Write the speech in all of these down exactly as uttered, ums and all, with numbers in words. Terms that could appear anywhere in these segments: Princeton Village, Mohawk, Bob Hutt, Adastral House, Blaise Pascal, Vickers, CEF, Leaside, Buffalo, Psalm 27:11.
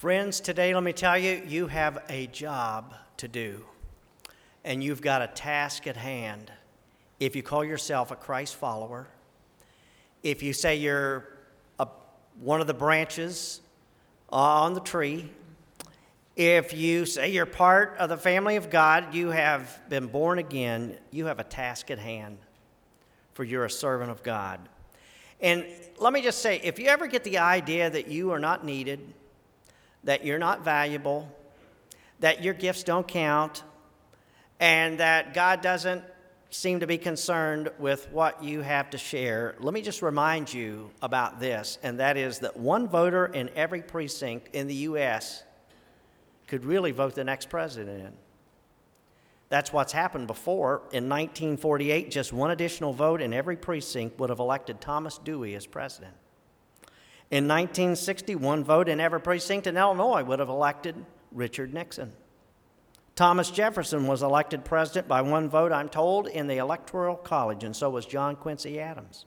Friends, today let me tell you, you have a job to do, and you've got a task at hand. If you call yourself a Christ follower, if you say you're a, one of the branches on the tree, if you say you're part of the family of God, you have been born again, you have a task at hand, for you're a servant of God. And let me just say, if you ever get the idea that you are not needed, that you're not valuable, that your gifts don't count, and that God doesn't seem to be concerned with what you have to share, let me just remind you about this, and that is that one voter in every precinct in the U S could really vote the next president in. That's what's happened before. In nineteen forty-eight, just one additional vote in every precinct would have elected Thomas Dewey as president. In nineteen sixty, one vote in every precinct in Illinois would have elected Richard Nixon. Thomas Jefferson was elected president by one vote, I'm told, in the Electoral College, and so was John Quincy Adams.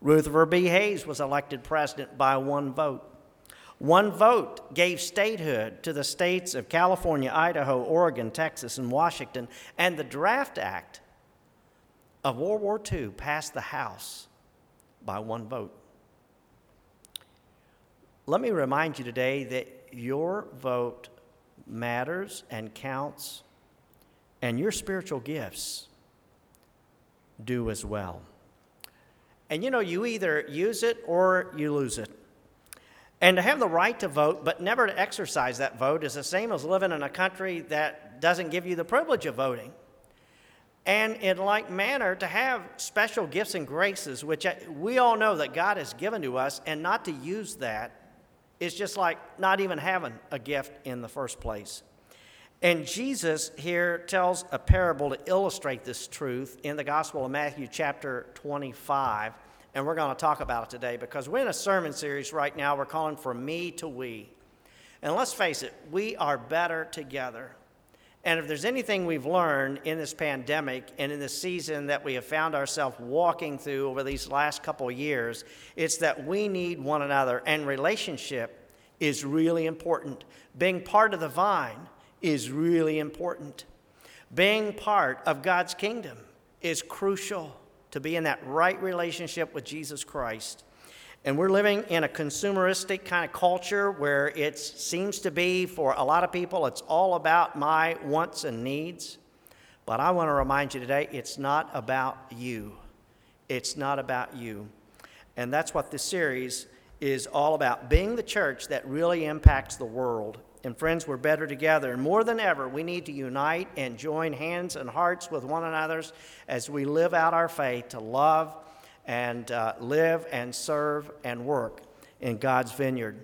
Rutherford B. Hayes was elected president by one vote. One vote gave statehood to the states of California, Idaho, Oregon, Texas, and Washington, and the Draft Act of World War Two passed the House by one vote. Let me remind you today that your vote matters and counts, and your spiritual gifts do as well. And you know, you either use it or you lose it. And to have the right to vote but never to exercise that vote is the same as living in a country that doesn't give you the privilege of voting. And in like manner, to have special gifts and graces, which we all know that God has given to us, and not to use that is just like not even having a gift in the first place. And Jesus here tells a parable to illustrate this truth in the Gospel of Matthew chapter twenty-five, and we're going to talk about it today because we're in a sermon series right now. We're calling From Me to We. And let's face it, we are better together. And if there's anything we've learned in this pandemic and in this season that we have found ourselves walking through over these last couple of years, it's that we need one another, and relationship is really important. Being part of the vine is really important. Being part of God's kingdom is crucial, to be in that right relationship with Jesus Christ. And we're living in a consumeristic kind of culture where it seems to be, for a lot of people, it's all about my wants and needs. But I want to remind you today, it's not about you. It's not about you. And that's what this series is all about, being the church that really impacts the world. And friends, we're better together. And more than ever, we need to unite and join hands and hearts with one another as we live out our faith to love and uh, live and serve and work in God's vineyard.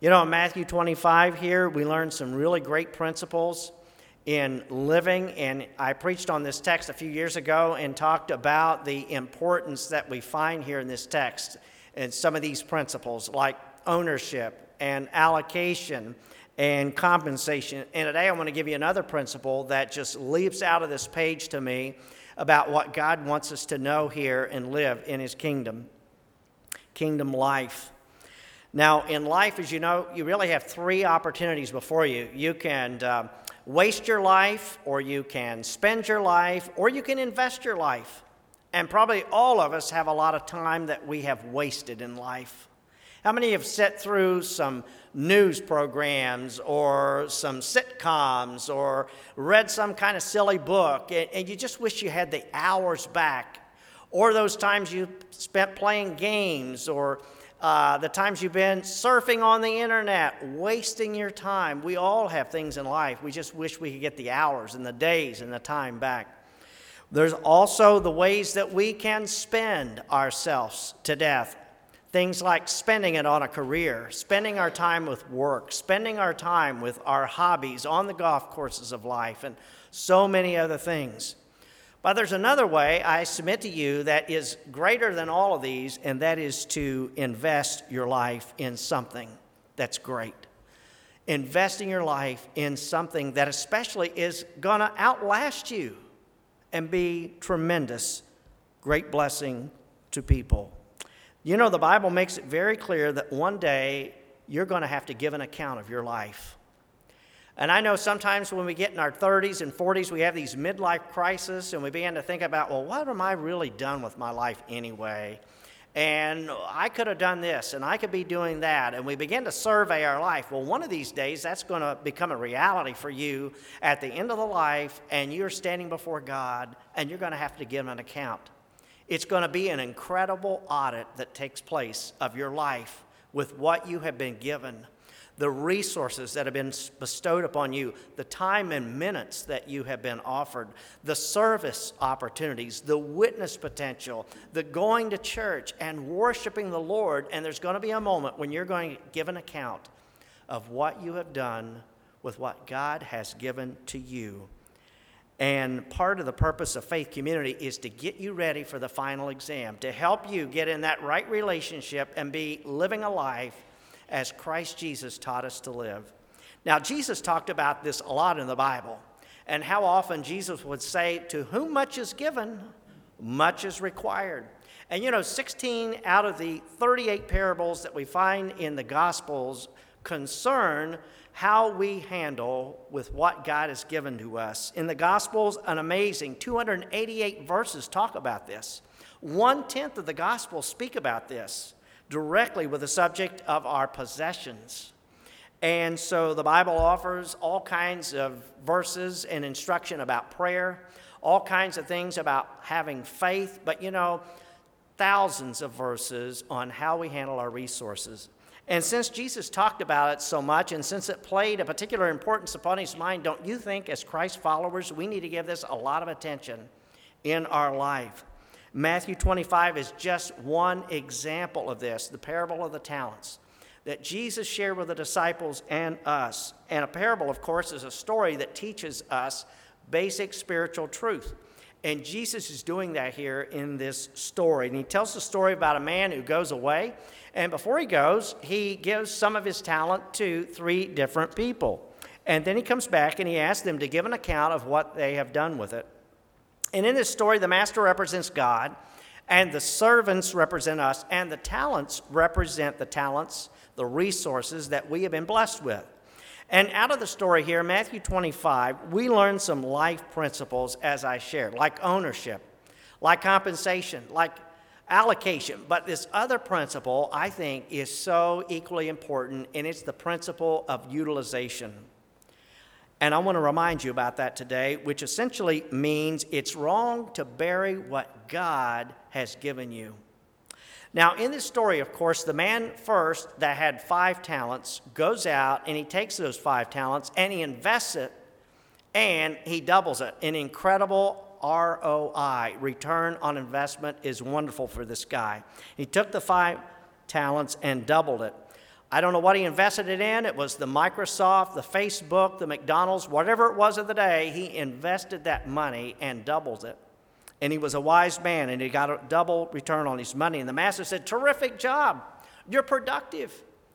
You know, in Matthew twenty-five here, we learn some really great principles in living. And I preached on this text a few years ago and talked about the importance that we find here in this text and some of these principles like ownership and allocation and compensation. And today I want to give you another principle that just leaps out of this page to me about what God wants us to know here and live in his kingdom, kingdom life. Now, in life, as you know, you really have three opportunities before you. You can uh, waste your life, or you can spend your life, or you can invest your life. And probably all of us have a lot of time that we have wasted in life. How many have sat through some news programs or some sitcoms or read some kind of silly book, and, and you just wish you had the hours back, or those times you spent playing games, or uh, the times you've been surfing on the internet, wasting your time? We all have things in life. We just wish we could get the hours and the days and the time back. There's also the ways that we can spend ourselves to death. Things like spending it on a career, spending our time with work, spending our time with our hobbies, on the golf courses of life, and so many other things. But there's another way, I submit to you, that is greater than all of these, and that is to invest your life in something that's great. Investing your life in something that especially is going to outlast you and be tremendous, great blessing to people. You know, the Bible makes it very clear that one day you're going to have to give an account of your life. And I know sometimes when we get in our thirties and forties, we have these midlife crises, and we begin to think about, well, what am I really done with my life anyway? And I could have done this, and I could be doing that. And we begin to survey our life. Well, one of these days, that's going to become a reality for you at the end of the life, and you're standing before God, and you're going to have to give an account. It's going to be an incredible audit that takes place of your life with what you have been given, the resources that have been bestowed upon you, the time and minutes that you have been offered, the service opportunities, the witness potential, the going to church and worshiping the Lord. And there's going to be a moment when you're going to give an account of what you have done with what God has given to you. And part of the purpose of Faith Community is to get you ready for the final exam, to help you get in that right relationship and be living a life as Christ Jesus taught us to live. Now, Jesus talked about this a lot in the Bible, and how often Jesus would say, to whom much is given, much is required. And you know, sixteen out of the thirty-eight parables that we find in the Gospels concern how we handle with what God has given to us. In the Gospels, an amazing two hundred eighty-eight verses talk about this. One-tenth of the Gospels speak about this directly with the subject of our possessions. And so the Bible offers all kinds of verses and instruction about prayer, all kinds of things about having faith, but you know, thousands of verses on how we handle our resources. And since Jesus talked about it so much, and since it played a particular importance upon his mind, don't you think as Christ followers, we need to give this a lot of attention in our life? Matthew twenty-five is just one example of this, the parable of the talents that Jesus shared with the disciples and us. And a parable, of course, is a story that teaches us basic spiritual truth. And Jesus is doing that here in this story. And he tells the story about a man who goes away. And before he goes, he gives some of his talent to three different people. And then he comes back and he asks them to give an account of what they have done with it. And in this story, the master represents God, and the servants represent us, and the talents represent the talents, the resources that we have been blessed with. And out of the story here, Matthew twenty-five, we learn some life principles, as I shared, like ownership, like compensation, like allocation. But this other principle, I think, is so equally important, and it's the principle of utilization. And I want to remind you about that today, which essentially means it's wrong to bury what God has given you. Now, in this story, of course, the man first that had five talents goes out and he takes those five talents and he invests it and he doubles it. An incredible R O I, return on investment, is wonderful for this guy. He took the five talents and doubled it. I don't know what he invested it in. It was the Microsoft, the Facebook, the McDonald's, whatever it was of the day. He invested that money and doubled it. And he was a wise man, and he got a double return on his money. And the master said, terrific job. You're productive.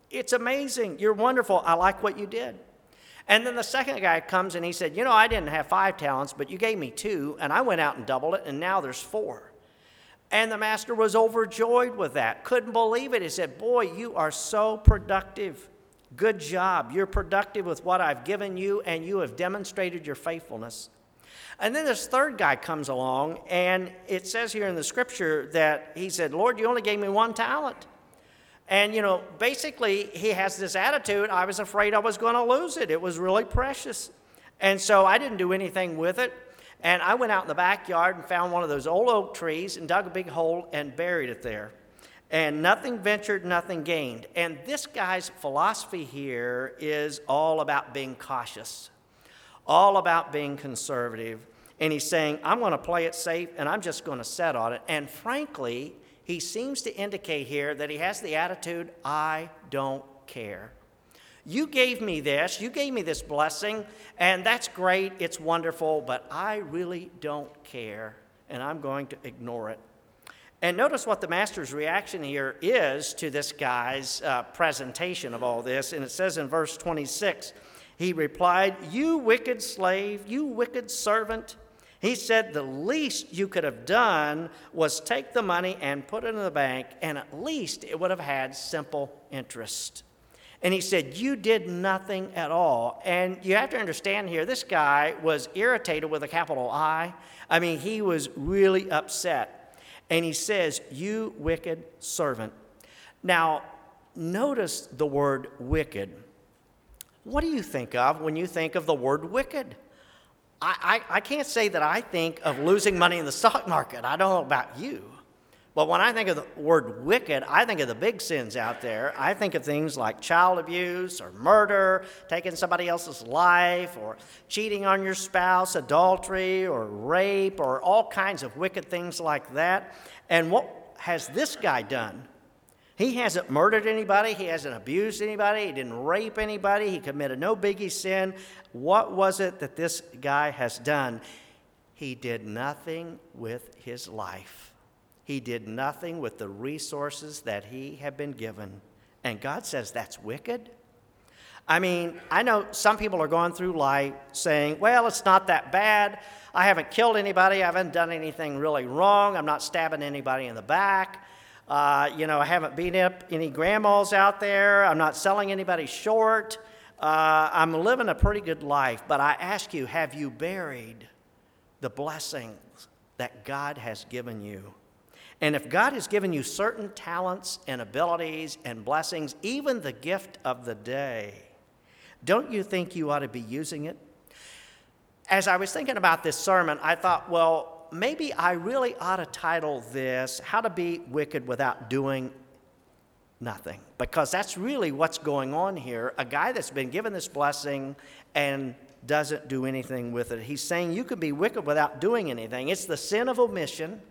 It's amazing. You're wonderful. I like what you did. And then the second guy comes, and he said, you know, I didn't have five talents, but you gave me two, and I went out and doubled it, and now there's four. And the master was overjoyed with that. Couldn't believe it. He said, boy, you are so productive. Good job. You're productive with what I've given you, and you have demonstrated your faithfulness. And then this third guy comes along, and it says here in the scripture that he said, Lord, you only gave me one talent. And, you know, basically he has this attitude, I was afraid I was going to lose it. It was really precious. And so I didn't do anything with it. And I went out in the backyard and found one of those old oak trees and dug a big hole and buried it there. And nothing ventured, nothing gained. And this guy's philosophy here is all about being cautious, all about being conservative. And he's saying, I'm going to play it safe, and I'm just going to set on it. And frankly, he seems to indicate here that he has the attitude, I don't care. You gave me this, you gave me this blessing, and that's great, it's wonderful, but I really don't care, and I'm going to ignore it. And notice what the master's reaction here is to this guy's uh, presentation of all this, and it says in verse twenty-six, he replied, you wicked slave, you wicked servant. He said the least you could have done was take the money and put it in the bank, and at least it would have had simple interest. And he said, you did nothing at all. And you have to understand here, this guy was irritated with a capital I. I mean, he was really upset. And he says, you wicked servant. Now, notice the word wicked. What do you think of when you think of the word wicked? I, I, I can't say that I think of losing money in the stock market. I don't know about you. But when I think of the word wicked, I think of the big sins out there. I think of things like child abuse or murder, taking somebody else's life, or cheating on your spouse, adultery, or rape, or all kinds of wicked things like that. And what has this guy done? He hasn't murdered anybody. He hasn't abused anybody. He didn't rape anybody. He committed no biggie sin. What was it that this guy has done? He did nothing with his life. He did nothing with the resources that he had been given. And God says that's wicked. I mean, I know some people are going through life saying, well, it's not that bad. I haven't killed anybody. I haven't done anything really wrong. I'm not stabbing anybody in the back. Uh, you know, I haven't beat up any grandmas out there. I'm not selling anybody short. Uh, I'm living a pretty good life. But I ask you, have you buried the blessings that God has given you? And if God has given you certain talents and abilities and blessings, even the gift of the day, don't you think you ought to be using it? As I was thinking about this sermon, I thought, well, maybe I really ought to title this, How to Be Wicked Without Doing Nothing. Because that's really what's going on here. A guy that's been given this blessing and doesn't do anything with it. He's saying you can be wicked without doing anything. It's the sin of omission.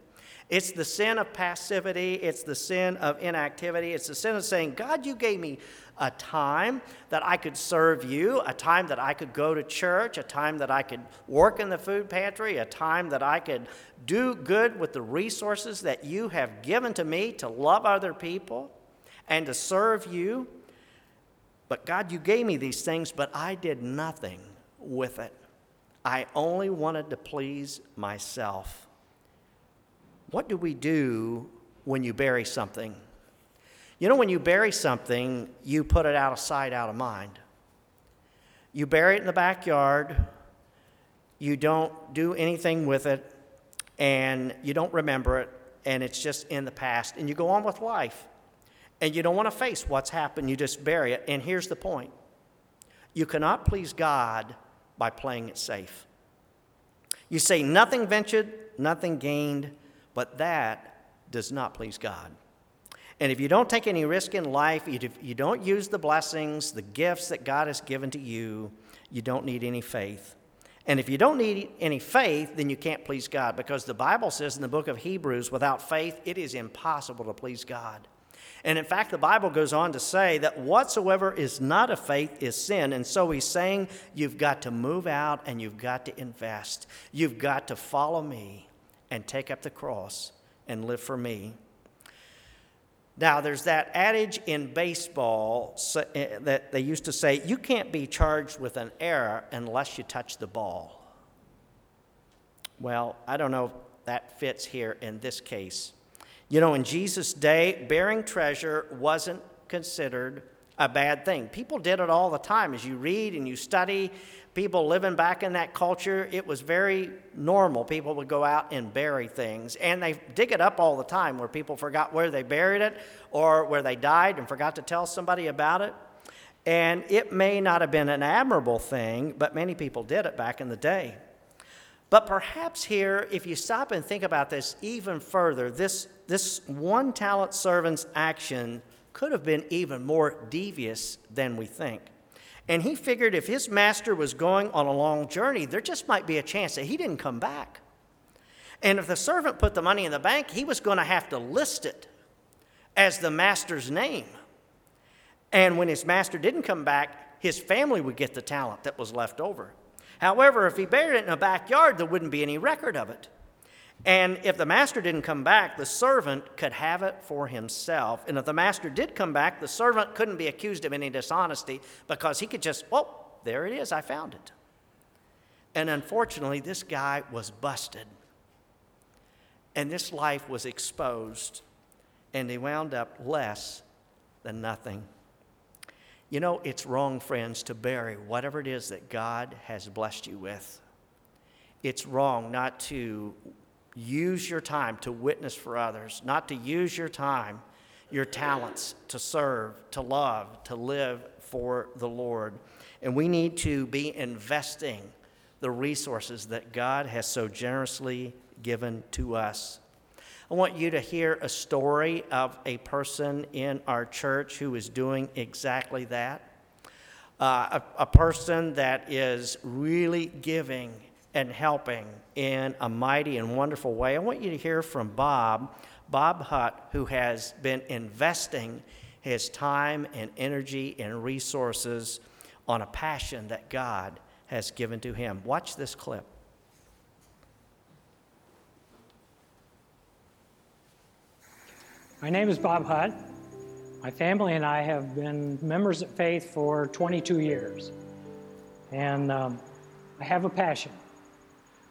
It's the sin of passivity. It's the sin of inactivity. It's the sin of saying, God, you gave me a time that I could serve you, a time that I could go to church, a time that I could work in the food pantry, a time that I could do good with the resources that you have given to me to love other people and to serve you. But God, you gave me these things, but I did nothing with it. I only wanted to please myself. What do we do when you bury something? You know, when you bury something, you put it out of sight, out of mind. You bury it in the backyard, you don't do anything with it, and you don't remember it, and it's just in the past, and you go on with life, and you don't want to face what's happened, you just bury it. And here's the point. You cannot please God by playing it safe. You say, nothing ventured, nothing gained, but that does not please God. And if you don't take any risk in life, if you don't use the blessings, the gifts that God has given to you, you don't need any faith. And if you don't need any faith, then you can't please God, because the Bible says in the book of Hebrews, without faith, it is impossible to please God. And in fact, the Bible goes on to say that whatsoever is not of faith is sin. And so he's saying, you've got to move out and you've got to invest. You've got to follow me and take up the cross and live for me. Now, there's that adage in baseball that they used to say, you can't be charged with an error unless you touch the ball. Well, I don't know if that fits here in this case. You know, in Jesus' day, bearing treasure wasn't considered a bad thing. People did it all the time. As you read and you study, people living back in that culture, it was very normal. People would go out and bury things. And they dig it up all the time, where people forgot where they buried it or where they died and forgot to tell somebody about it. And it may not have been an admirable thing, but many people did it back in the day. But perhaps here, if you stop and think about this even further, this, this one talent servant's action could have been even more devious than we think. And he figured if his master was going on a long journey, there just might be a chance that he didn't come back. And if the servant put the money in the bank, he was going to have to list it as the master's name. And when his master didn't come back, his family would get the talent that was left over. However, if he buried it in a backyard, there wouldn't be any record of it. And if the master didn't come back, the servant could have it for himself. And if the master did come back, the servant couldn't be accused of any dishonesty, because he could just, oh, there it is, I found it. And unfortunately, this guy was busted. And this life was exposed. And he wound up less than nothing. You know, it's wrong, friends, to bury whatever it is that God has blessed you with. It's wrong not to use your time to witness for others, not to use your time, your talents to serve, to love, to live for the Lord. And we need to be investing the resources that God has so generously given to us. I want you to hear a story of a person in our church who is doing exactly that. Uh, a, a person that is really giving and helping in a mighty and wonderful way. I want you to hear from Bob, Bob Hutt, who has been investing his time and energy and resources on a passion that God has given to him. Watch this clip. My name is Bob Hutt. My family and I have been members of faith for twenty-two years. And um, I have a passion.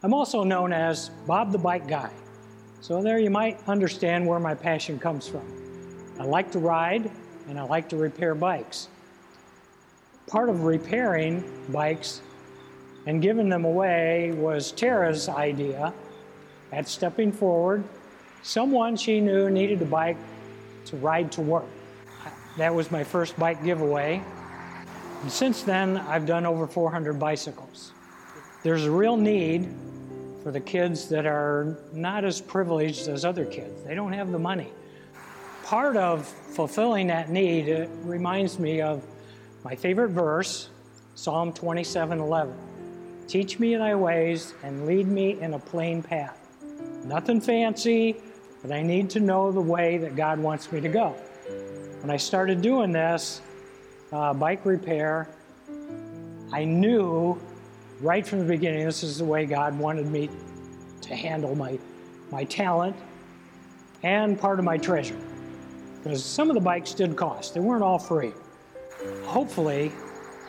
I'm also known as Bob the Bike Guy. So there you might understand where my passion comes from. I like to ride and I like to repair bikes. Part of repairing bikes and giving them away was Tara's idea at stepping forward. Someone she knew needed a bike to ride to work. That was my first bike giveaway. And since then, I've done over four hundred bicycles. There's a real need for the kids that are not as privileged as other kids. They don't have the money. Part of fulfilling that need, it reminds me of my favorite verse, Psalm twenty-seven eleven. Teach me thy ways and lead me in a plain path. Nothing fancy, but I need to know the way that God wants me to go. When I started doing this uh, bike repair, I knew right from the beginning, this is the way God wanted me to handle my, my talent and part of my treasure. Because some of the bikes did cost. They weren't all free. Hopefully,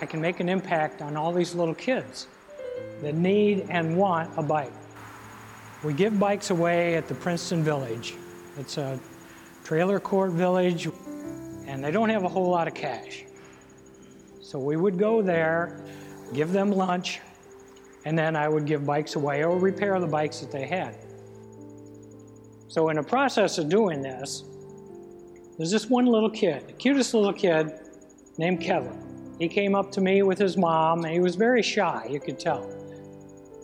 I can make an impact on all these little kids that need and want a bike. We give bikes away at the Princeton Village. It's a trailer court village, and they don't have a whole lot of cash. So we would go there, give them lunch, and then I would give bikes away or repair the bikes that they had. So in the process of doing this, there's this one little kid, the cutest little kid named Kevin. He came up to me with his mom, and he was very shy, you could tell.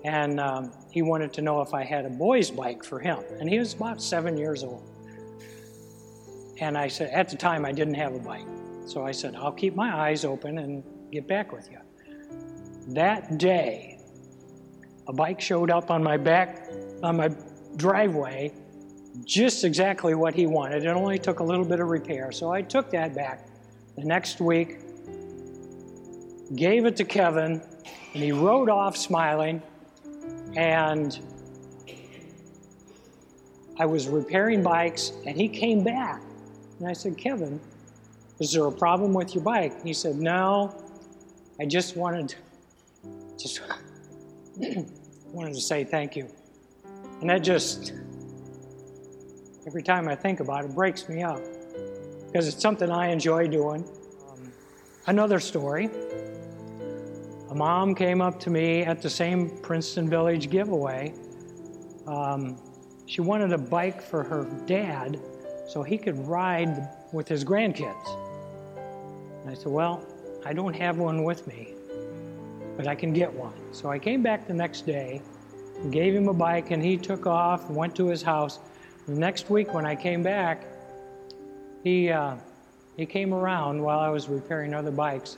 And um, he wanted to know if I had a boy's bike for him. And he was about seven years old. And I said, at the time, I didn't have a bike. So I said, I'll keep my eyes open and get back with you. That day, a bike showed up on my back, on my driveway, just exactly what he wanted. It only took a little bit of repair. So I took that back the next week, gave it to Kevin, and he rode off smiling. And I was repairing bikes, and he came back. And I said, Kevin, is there a problem with your bike? And he said, no, I just wanted to, just wanted to say thank you. And that just, every time I think about it, breaks me up. Because it's something I enjoy doing. Um, another story. A mom came up to me at the same Princeton Village giveaway. Um, she wanted a bike for her dad so he could ride with his grandkids. And I said, well, I don't have one with me, but I can get one. So I came back the next day, gave him a bike, and he took off and went to his house. The next week when I came back, he, uh, he came around while I was repairing other bikes,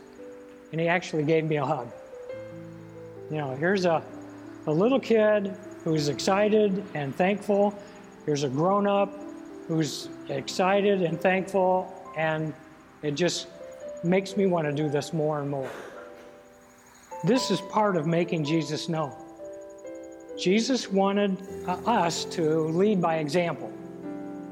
and he actually gave me a hug. You know, here's a, a little kid who's excited and thankful. Here's a grown-up who's excited and thankful, and it just makes me want to do this more and more. This is part of making Jesus known. Jesus wanted uh, us to lead by example.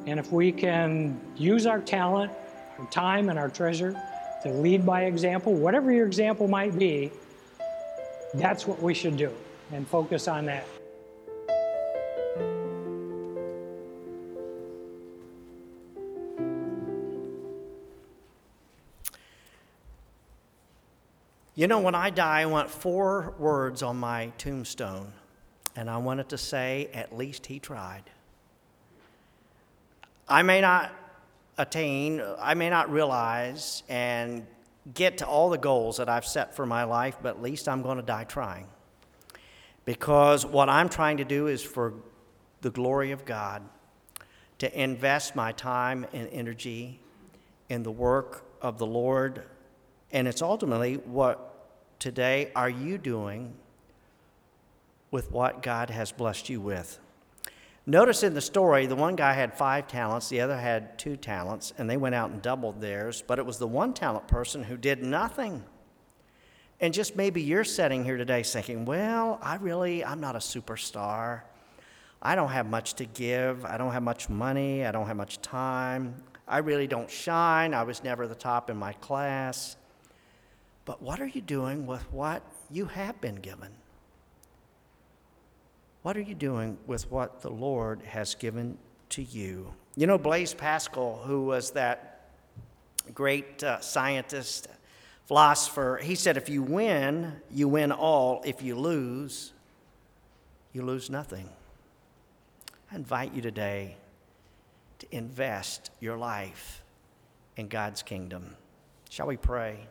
And if we can use our talent, our time, and our treasure to lead by example, whatever your example might be, that's what we should do, and focus on that. You know, when I die, I want four words on my tombstone, and I want it to say, at least he tried. I may not attain, I may not realize and get to all the goals that I've set for my life, but at least I'm going to die trying. Because what I'm trying to do is for the glory of God, to invest my time and energy in the work of the Lord. And it's ultimately what today are you doing with what God has blessed you with. Notice in the story, the one guy had five talents, the other had two talents, and they went out and doubled theirs, but it was the one talent person who did nothing. And just maybe you're sitting here today thinking, well, I really, I'm not a superstar. I don't have much to give. I don't have much money. I don't have much time. I really don't shine. I was never the top in my class. But what are you doing with what you have been given? What are you doing with what the Lord has given to you? You know, Blaise Pascal, who was that great uh, scientist, philosopher, he said, if you win, you win all. If you lose, you lose nothing. I invite you today to invest your life in God's kingdom. Shall we pray?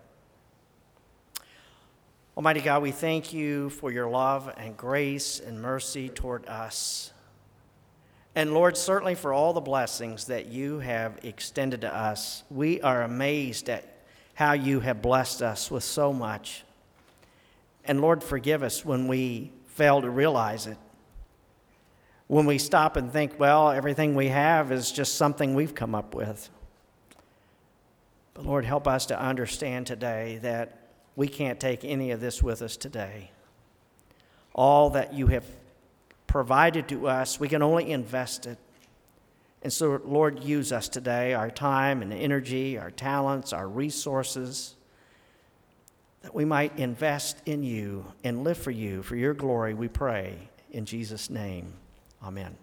Almighty God, we thank you for your love and grace and mercy toward us. And Lord, certainly for all the blessings that you have extended to us. We are amazed at how you have blessed us with so much. And Lord, forgive us when we fail to realize it. When we stop and think, well, everything we have is just something we've come up with. But Lord, help us to understand today that we can't take any of this with us today. All that you have provided to us, we can only invest it. And so, Lord, use us today, our time and energy, our talents, our resources, that we might invest in you and live for you, for your glory, we pray. In Jesus' name, amen.